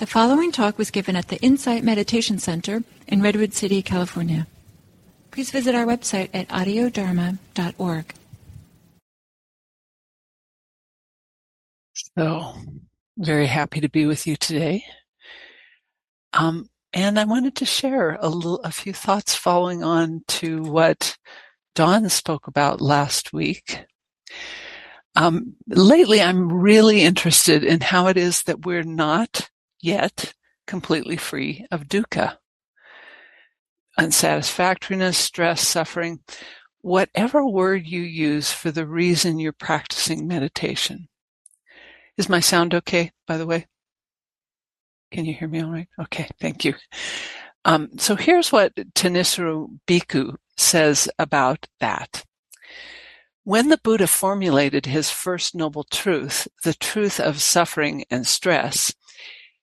The following talk was given at the Insight Meditation Center in Redwood City, California. Please visit our website at AudioDharma.org. So, very happy to be with you today. And I wanted to share a few thoughts following on to what Dawn spoke about last week. Lately, I'm really interested in how it is that we're not yet completely free of dukkha, unsatisfactoriness, stress, suffering, whatever word you use for the reason you're practicing meditation. Is my sound okay, by the way? Can you hear me all right? Okay, thank you. So here's what Thanissaro Bhikkhu says about that. When the Buddha formulated his first noble truth, the truth of suffering and stress,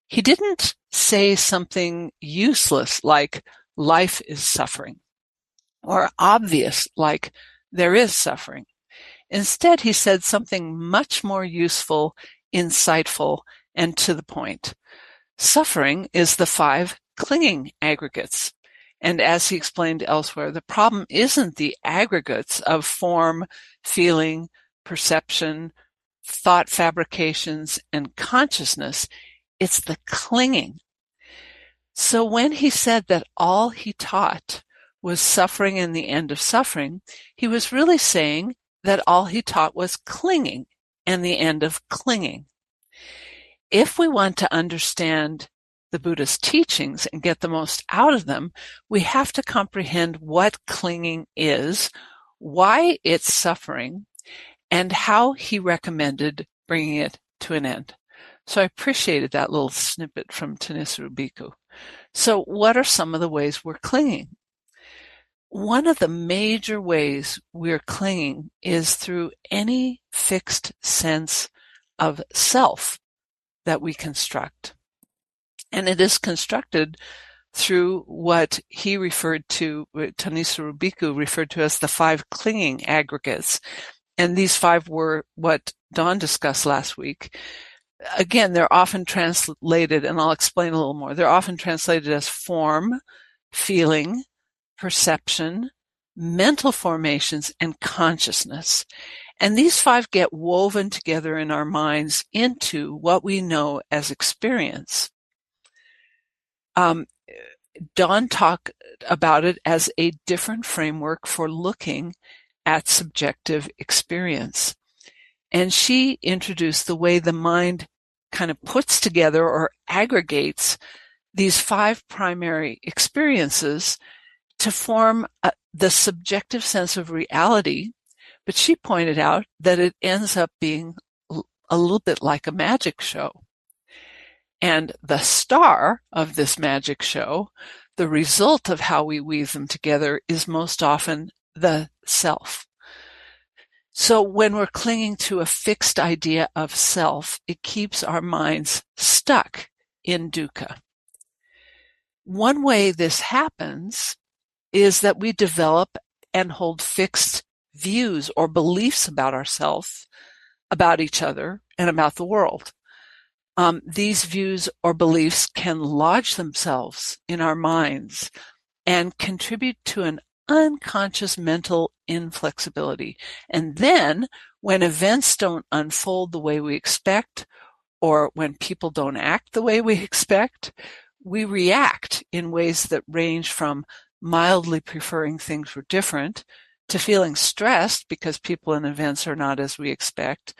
he didn't say something useless like life is suffering or obvious like there is suffering. Instead, he said something much more useful, insightful, and to the point. Suffering is the five clinging aggregates. And as he explained elsewhere, the problem isn't the aggregates of form, feeling, perception, thought fabrications, and consciousness. It's the clinging. So when he said that all he taught was suffering and the end of suffering, he was really saying that all he taught was clinging and the end of clinging. If we want to understand the Buddha's teachings and get the most out of them, we have to comprehend what clinging is, why it's suffering, and how he recommended bringing it to an end. So I appreciated that little snippet from Thanissaro Bhikkhu. So what are some of the ways we're clinging? One of the major ways we're clinging is through any fixed sense of self that we construct. And it is constructed through what he referred to, Thanissaro Bhikkhu referred to as the five clinging aggregates. And these five were what Dawn discussed last week. Again, they're often translated, and I'll explain a little more, they're often translated as form, feeling, perception, mental formations, and consciousness. And these five get woven together in our minds into what we know as experience. Dawn talked about it as a different framework for looking at subjective experience. And she introduced the way the mind kind of puts together or aggregates these five primary experiences to form the subjective sense of reality. But she pointed out that it ends up being a little bit like a magic show. And the star of this magic show, the result of how we weave them together, is most often the self. So when we're clinging to a fixed idea of self, it keeps our minds stuck in dukkha. One way this happens is that we develop and hold fixed views or beliefs about ourselves, about each other, and about the world. These views or beliefs can lodge themselves in our minds and contribute to an unconscious mental inflexibility. And then when events don't unfold the way we expect, or when people don't act the way we expect, we react in ways that range from mildly preferring things were different to feeling stressed because people and events are not as we expect,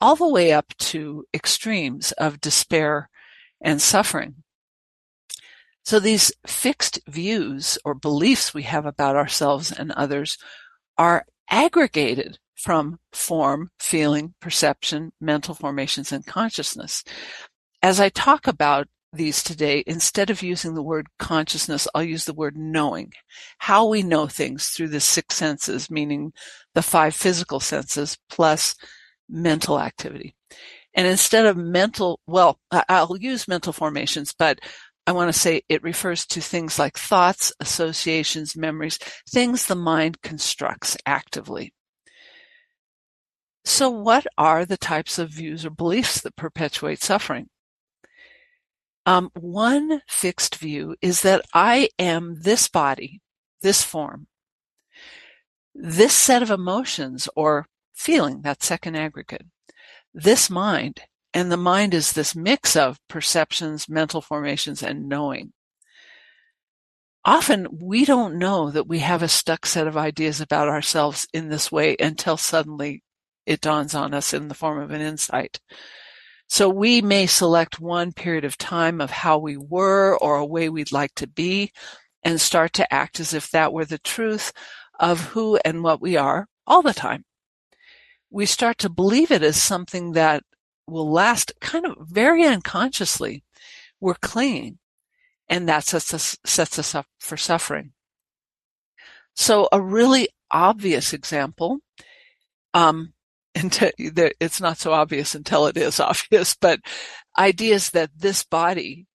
all the way up to extremes of despair and suffering. So these fixed views or beliefs we have about ourselves and others are aggregated from form, feeling, perception, mental formations, and consciousness. As I talk about these today, instead of using the word consciousness, I'll use the word knowing. How we know things through the six senses, meaning the five physical senses, plus mental activity. And instead of mental, well, I'll use mental formations, but I want to say it refers to things like thoughts, associations, memories, things the mind constructs actively. So what are the types of views or beliefs that perpetuate suffering? One fixed view is that I am this body, this form, this set of emotions or feeling, that second aggregate, this mind, and the mind is this mix of perceptions, mental formations, and knowing. Often we don't know that we have a stuck set of ideas about ourselves in this way until suddenly it dawns on us in the form of an insight. So we may select one period of time of how we were or a way we'd like to be and start to act as if that were the truth of who and what we are all the time. We start to believe it as something that will last kind of very unconsciously. We're clinging. And that sets us up for suffering. So a really obvious example, it's not so obvious until it is obvious, but ideas that this body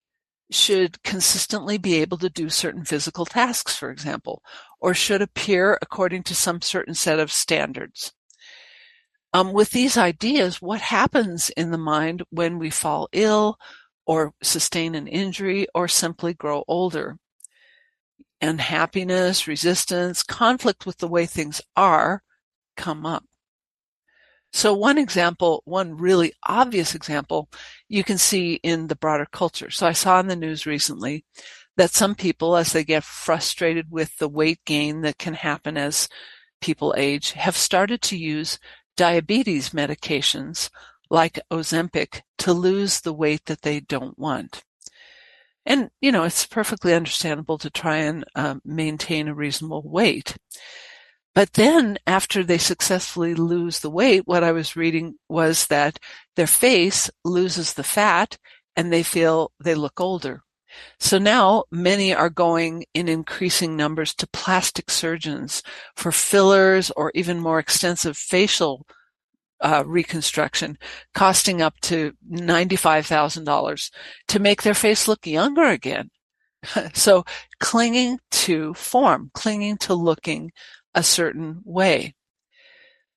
should consistently be able to do certain physical tasks, for example, or should appear according to some certain set of standards. With these ideas, what happens in the mind when we fall ill, or sustain an injury, or simply grow older? Unhappiness, resistance, conflict with the way things are come up. So one really obvious example, you can see in the broader culture. So I saw in the news recently that some people, as they get frustrated with the weight gain that can happen as people age, have started to use diabetes medications like Ozempic to lose the weight that they don't want. And, it's perfectly understandable to try and maintain a reasonable weight. But then after they successfully lose the weight, what I was reading was that their face loses the fat and they feel they look older. So now many are going in increasing numbers to plastic surgeons for fillers or even more extensive facial reconstruction, costing up to $95,000 to make their face look younger again. So clinging to form, clinging to looking a certain way.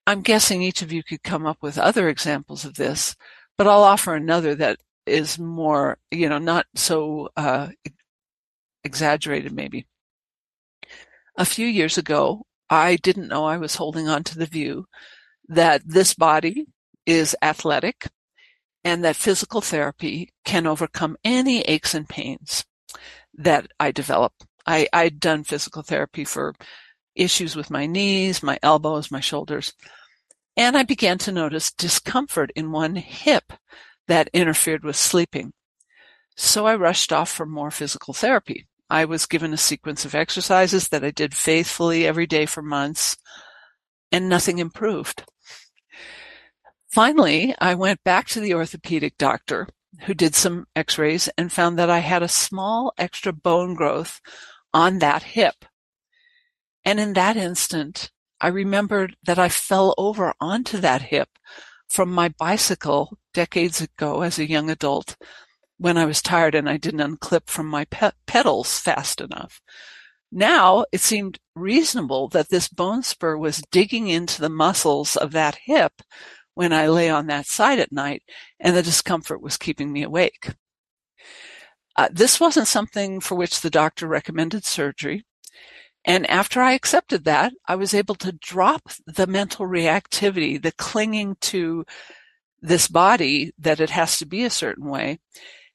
I'm guessing each of you could come up with other examples of this, but I'll offer another that is more, not so exaggerated maybe. A few years ago, I didn't know I was holding on to the view that this body is athletic and that physical therapy can overcome any aches and pains that I develop. I'd done physical therapy for issues with my knees, my elbows, my shoulders, and I began to notice discomfort in one hip that interfered with sleeping. So I rushed off for more physical therapy. I was given a sequence of exercises that I did faithfully every day for months, and nothing improved. Finally, I went back to the orthopedic doctor who did some x-rays and found that I had a small extra bone growth on that hip. And in that instant, I remembered that I fell over onto that hip from my bicycle decades ago as a young adult when I was tired and I didn't unclip from my pedals fast enough. Now it seemed reasonable that this bone spur was digging into the muscles of that hip when I lay on that side at night, and the discomfort was keeping me awake. This wasn't something for which the doctor recommended surgery, and after I accepted that, I was able to drop the mental reactivity, the clinging to this body that it has to be a certain way,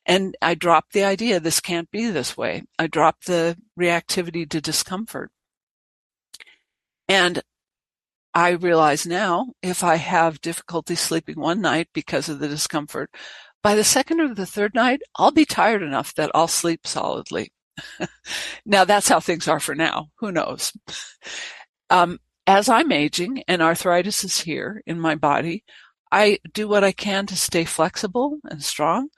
and I dropped the idea, this can't be this way. I dropped the reactivity to discomfort. And I realize now, if I have difficulty sleeping one night because of the discomfort, by the second or the third night, I'll be tired enough that I'll sleep solidly. Now, that's how things are for now. Who knows? As I'm aging and arthritis is here in my body, I do what I can to stay flexible and strong,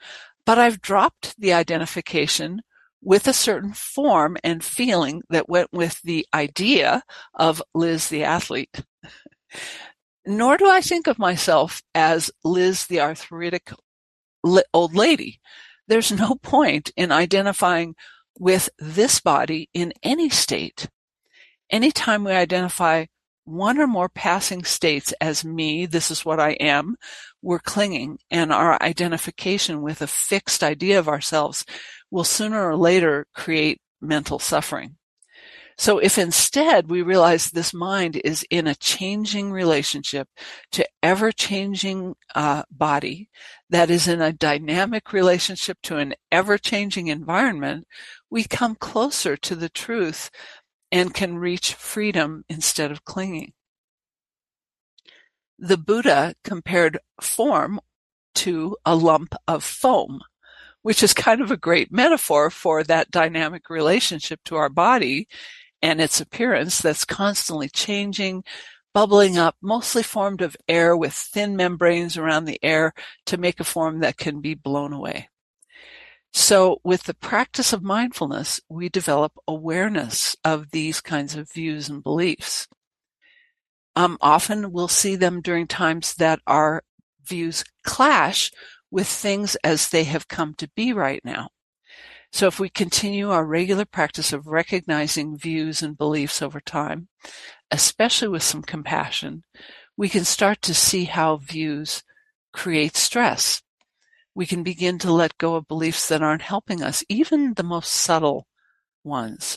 but I've dropped the identification with a certain form and feeling that went with the idea of Liz the athlete. Nor do I think of myself as Liz the arthritic old lady. There's no point in identifying with this body in any state. Anytime we identify one or more passing states as me, this is what I am, we're clinging, and our identification with a fixed idea of ourselves will sooner or later create mental suffering. So if instead we realize this mind is in a changing relationship to ever-changing body, that is in a dynamic relationship to an ever-changing environment, we come closer to the truth and can reach freedom instead of clinging. The Buddha compared form to a lump of foam, which is kind of a great metaphor for that dynamic relationship to our body and its appearance that's constantly changing, bubbling up, mostly formed of air with thin membranes around the air to make a form that can be blown away. So with the practice of mindfulness, we develop awareness of these kinds of views and beliefs. Often we'll see them during times that our views clash with things as they have come to be right now. So if we continue our regular practice of recognizing views and beliefs over time, especially with some compassion, we can start to see how views create stress. We can begin to let go of beliefs that aren't helping us, even the most subtle ones.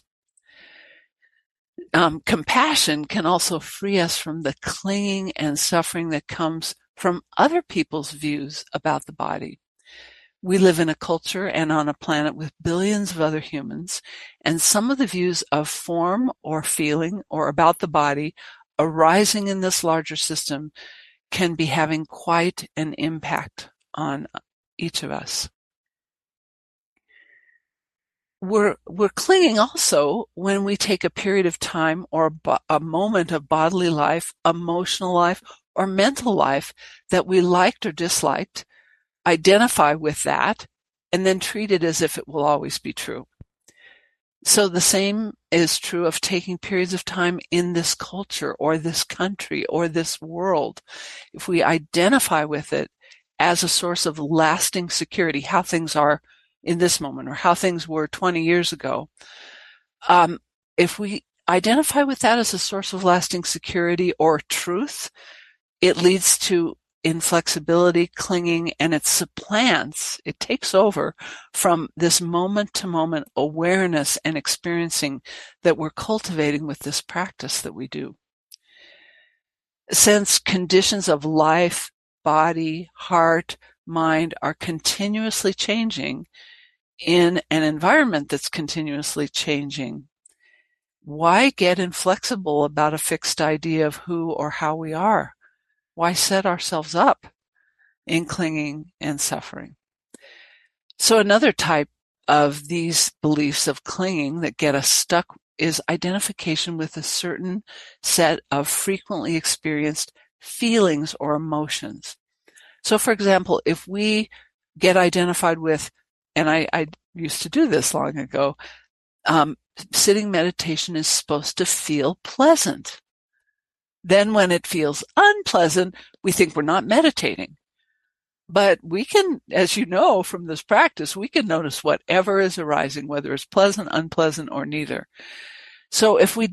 Compassion can also free us from the clinging and suffering that comes from other people's views about the body. We live in a culture and on a planet with billions of other humans, and some of the views of form or feeling or about the body arising in this larger system can be having quite an impact on each of us. We're clinging also when we take a period of time or a moment of bodily life, emotional life, or mental life that we liked or disliked, identify with that, and then treat it as if it will always be true. So the same is true of taking periods of time in this culture or this country or this world. If we identify with it as a source of lasting security, how things are in this moment or how things were 20 years ago. If we identify with that as a source of lasting security or truth, it leads to inflexibility, clinging, and it supplants, it takes over from this moment-to-moment awareness and experiencing that we're cultivating with this practice that we do. Since conditions of life, body, heart, mind are continuously changing in an environment that's continuously changing, why get inflexible about a fixed idea of who or how we are? Why set ourselves up in clinging and suffering? So another type of these beliefs of clinging that get us stuck is identification with a certain set of frequently experienced feelings or emotions. So, for example, if we get identified with, and I used to do this long ago, sitting meditation is supposed to feel pleasant. Then when it feels unpleasant, we think we're not meditating. But we can, as you know from this practice, we can notice whatever is arising, whether it's pleasant, unpleasant, or neither. So if we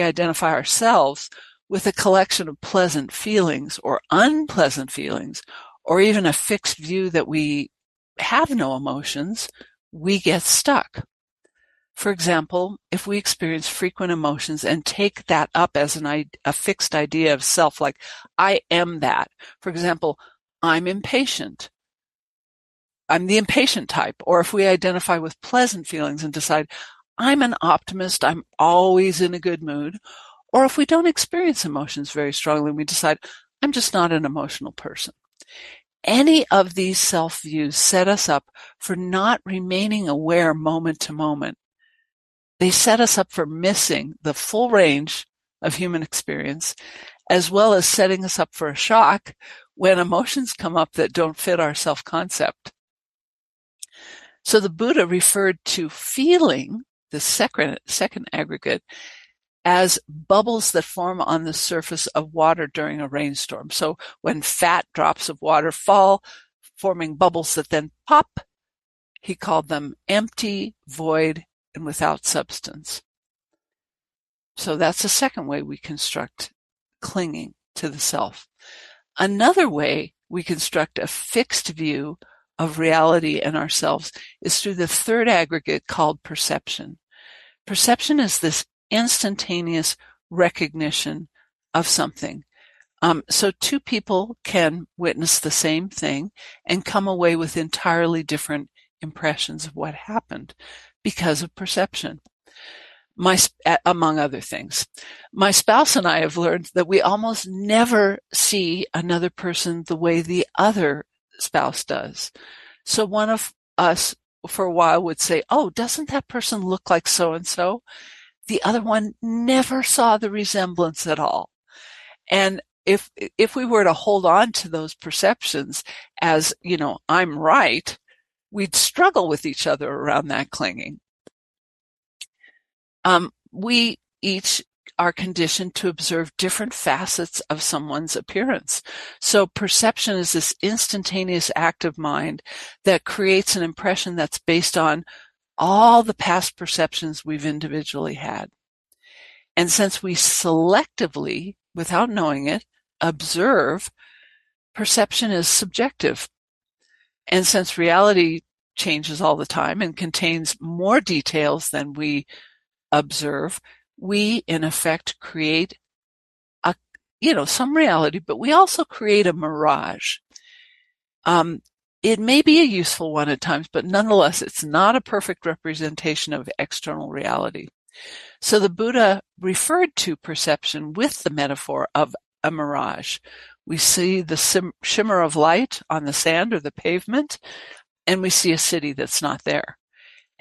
identify ourselves with a collection of pleasant feelings or unpleasant feelings, or even a fixed view that we have no emotions, we get stuck. For example, if we experience frequent emotions and take that up as a fixed idea of self, like, I am that. For example, I'm impatient. I'm the impatient type. Or if we identify with pleasant feelings and decide, I'm an optimist, I'm always in a good mood. Or if we don't experience emotions very strongly, we decide, I'm just not an emotional person. Any of these self-views set us up for not remaining aware moment to moment. They set us up for missing the full range of human experience, as well as setting us up for a shock when emotions come up that don't fit our self-concept. So the Buddha referred to feeling, the second aggregate, as bubbles that form on the surface of water during a rainstorm. So when fat drops of water fall, forming bubbles that then pop, he called them empty, void, and without substance. So that's the second way we construct clinging to the self. Another way we construct a fixed view of reality and ourselves is through the third aggregate called perception. Perception is this instantaneous recognition of something. So two people can witness the same thing and come away with entirely different impressions of what happened because of perception. Among other things, my spouse and I have learned that we almost never see another person the way the other spouse does. So one of us for a while would say, "Oh, doesn't that person look like so-and-so?" The other one never saw the resemblance at all. And if we were to hold on to those perceptions as, you know, I'm right, we'd struggle with each other around that clinging. We each are conditioned to observe different facets of someone's appearance. So perception is this instantaneous act of mind that creates an impression that's based on all the past perceptions we've individually had. And since we selectively, without knowing it, observe, perception is subjective. And since reality changes all the time and contains more details than we observe, we in effect create a, some reality, but we also create a mirage. It may be a useful one at times, but nonetheless, it's not a perfect representation of external reality. So the Buddha referred to perception with the metaphor of a mirage. We see the shimmer of light on the sand or the pavement, and we see a city that's not there.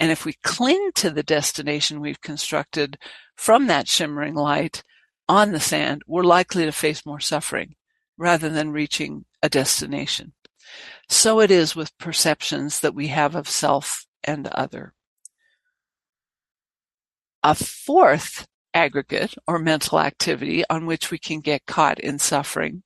And if we cling to the destination we've constructed from that shimmering light on the sand, we're likely to face more suffering rather than reaching a destination. So it is with perceptions that we have of self and other. A fourth aggregate or mental activity on which we can get caught in suffering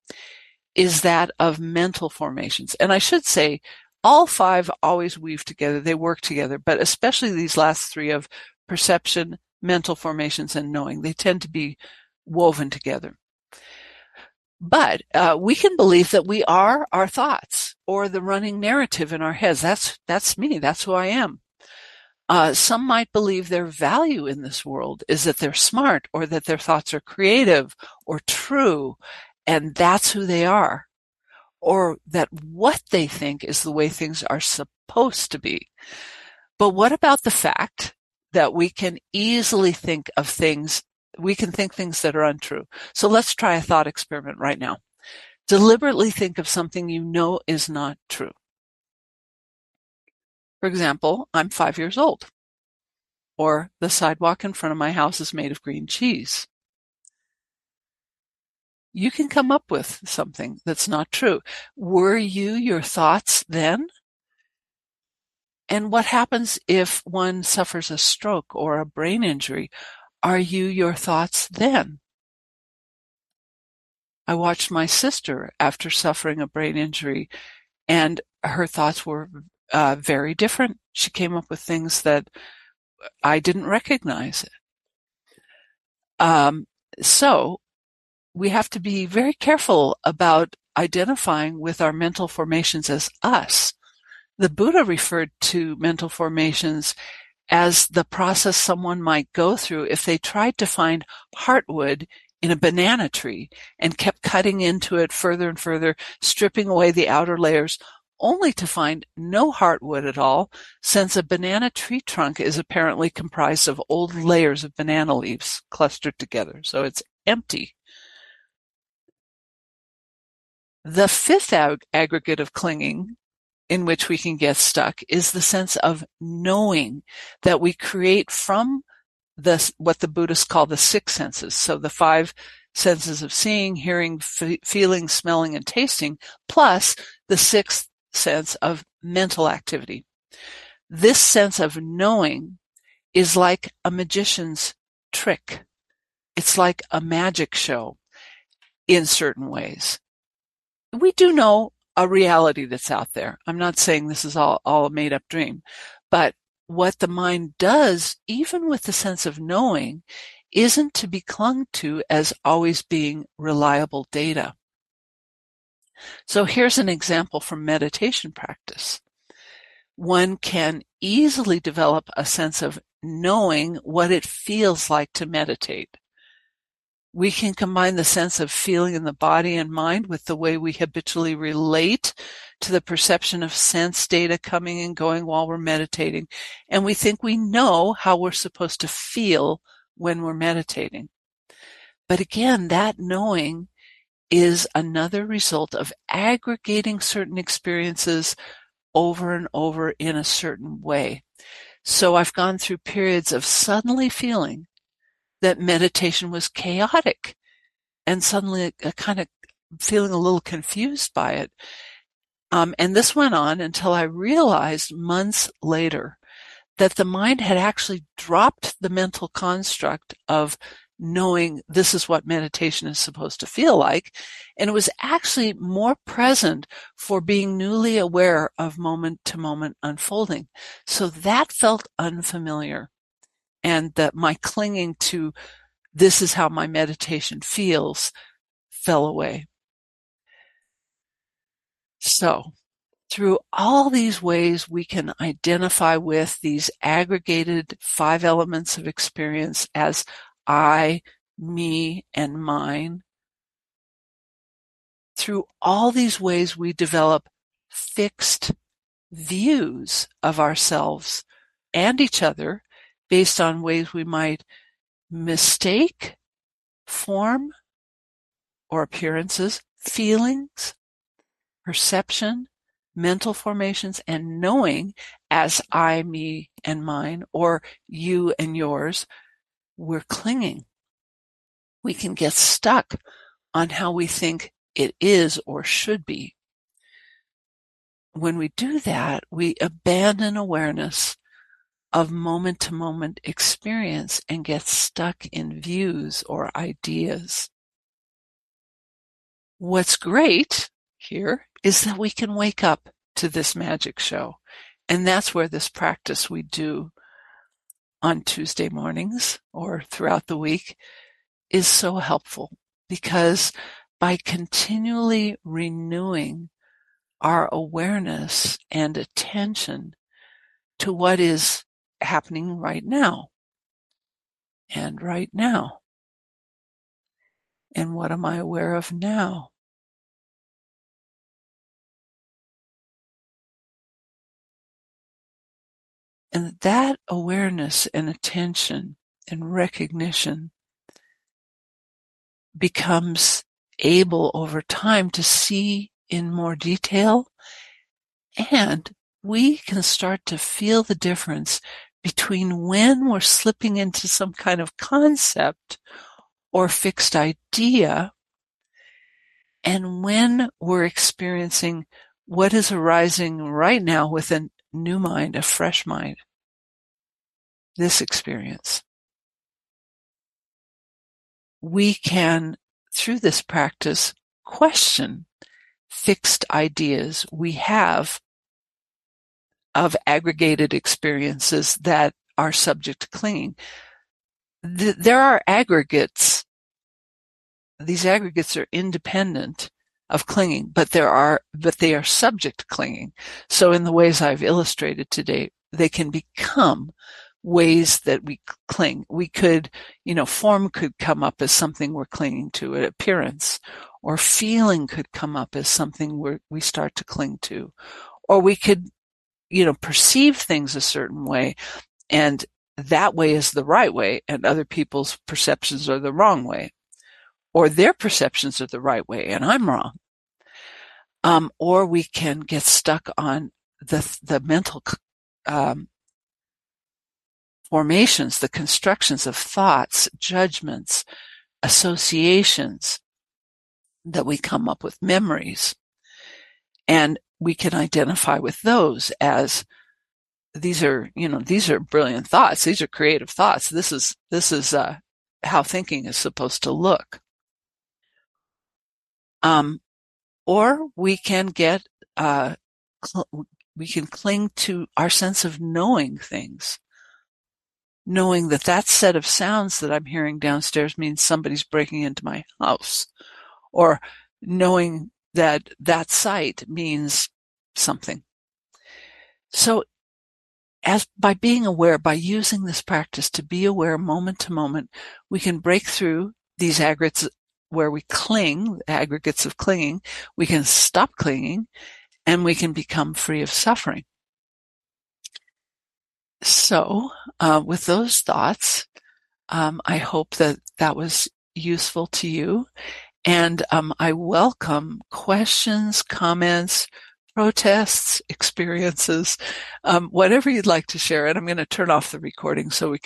is that of mental formations. And I should say, all five always weave together. They work together, but especially these last three of perception, mental formations, and knowing. They tend to be woven together. But we can believe that we are our thoughts or the running narrative in our heads. That's me. That's who I am. Some might believe their value in this world is that they're smart or that their thoughts are creative or true, and that's who they are. Or that what they think is the way things are supposed to be. But what about the fact that we can easily think of things, we can think things that are untrue? So let's try a thought experiment right now. Deliberately think of something you know is not true. For example, I'm 5 years old. Or the sidewalk in front of my house is made of green cheese. You can come up with something that's not true. Were you your thoughts then? And what happens if one suffers a stroke or a brain injury? Are you your thoughts then? I watched my sister after suffering a brain injury, and her thoughts were very different. She came up with things that I didn't recognize. We have to be very careful about identifying with our mental formations as us. The Buddha referred to mental formations as the process someone might go through if they tried to find heartwood in a banana tree and kept cutting into it further and further, stripping away the outer layers, only to find no heartwood at all, since a banana tree trunk is apparently comprised of old layers of banana leaves clustered together, so it's empty. The fifth aggregate of clinging in which we can get stuck is the sense of knowing that we create from what the Buddhists call the six senses. So the five senses of seeing, hearing, feeling, smelling, and tasting, plus the sixth sense of mental activity. This sense of knowing is like a magician's trick. It's like a magic show in certain ways. We do know a reality that's out there. I'm not saying this is all a made-up dream, but what the mind does, even with the sense of knowing, isn't to be clung to as always being reliable data. So here's an example from meditation practice. One can easily develop a sense of knowing what it feels like to meditate. We can combine the sense of feeling in the body and mind with the way we habitually relate to the perception of sense data coming and going while we're meditating, and we think we know how we're supposed to feel when we're meditating. But again, that knowing is another result of aggregating certain experiences over and over in a certain way. So I've gone through periods of suddenly feeling that meditation was chaotic and suddenly a kind of feeling a little confused by it. And this went on until I realized months later that the mind had actually dropped the mental construct of knowing this is what meditation is supposed to feel like, and it was actually more present for being newly aware of moment-to-moment unfolding. So that felt unfamiliar, and that my clinging to this is how my meditation feels fell away. So through all these ways we can identify with these aggregated 5 elements of experience as I, me, and mine. Through all these ways, we develop fixed views of ourselves and each other based on ways we might mistake form or appearances, feelings, perception, mental formations, and knowing as I, me, and mine, or you and yours. We're clinging. We can get stuck on how we think it is or should be. When we do that, we abandon awareness of moment-to-moment experience and get stuck in views or ideas. What's great here is that we can wake up to this magic show, and that's where this practice we do on Tuesday mornings or throughout the week is so helpful, because by continually renewing our awareness and attention to what is happening right now, and what am I aware of now? And that awareness and attention and recognition becomes able over time to see in more detail, and we can start to feel the difference between when we're slipping into some kind of concept or fixed idea and when we're experiencing what is arising right now with an new mind, a fresh mind, this experience. We can, through this practice, question fixed ideas we have of aggregated experiences that are subject to clinging. There are aggregates. These aggregates are independent of clinging, but they are subject to clinging. So in the ways I've illustrated today, they can become ways that we cling. We could, form could come up as something we're clinging to, an appearance, or feeling could come up as something we start to cling to, or we could, perceive things a certain way, and that way is the right way, and other people's perceptions are the wrong way, or their perceptions are the right way, and I'm wrong. Or we can get stuck on the mental formations, the constructions of thoughts, judgments, associations that we come up with, memories. And we can identify with those as these are brilliant thoughts. These are creative thoughts. This is how thinking is supposed to look. Or we can get, we can cling to our sense of knowing things, knowing that set of sounds that I'm hearing downstairs means somebody's breaking into my house, or knowing that sight means something. So by being aware, by using this practice to be aware moment to moment, we can break through these aggregates where we cling, aggregates of clinging. We can stop clinging and we can become free of suffering. So, with those thoughts, I hope that was useful to you. And I welcome questions, comments, protests, experiences, whatever you'd like to share. And I'm going to turn off the recording so we can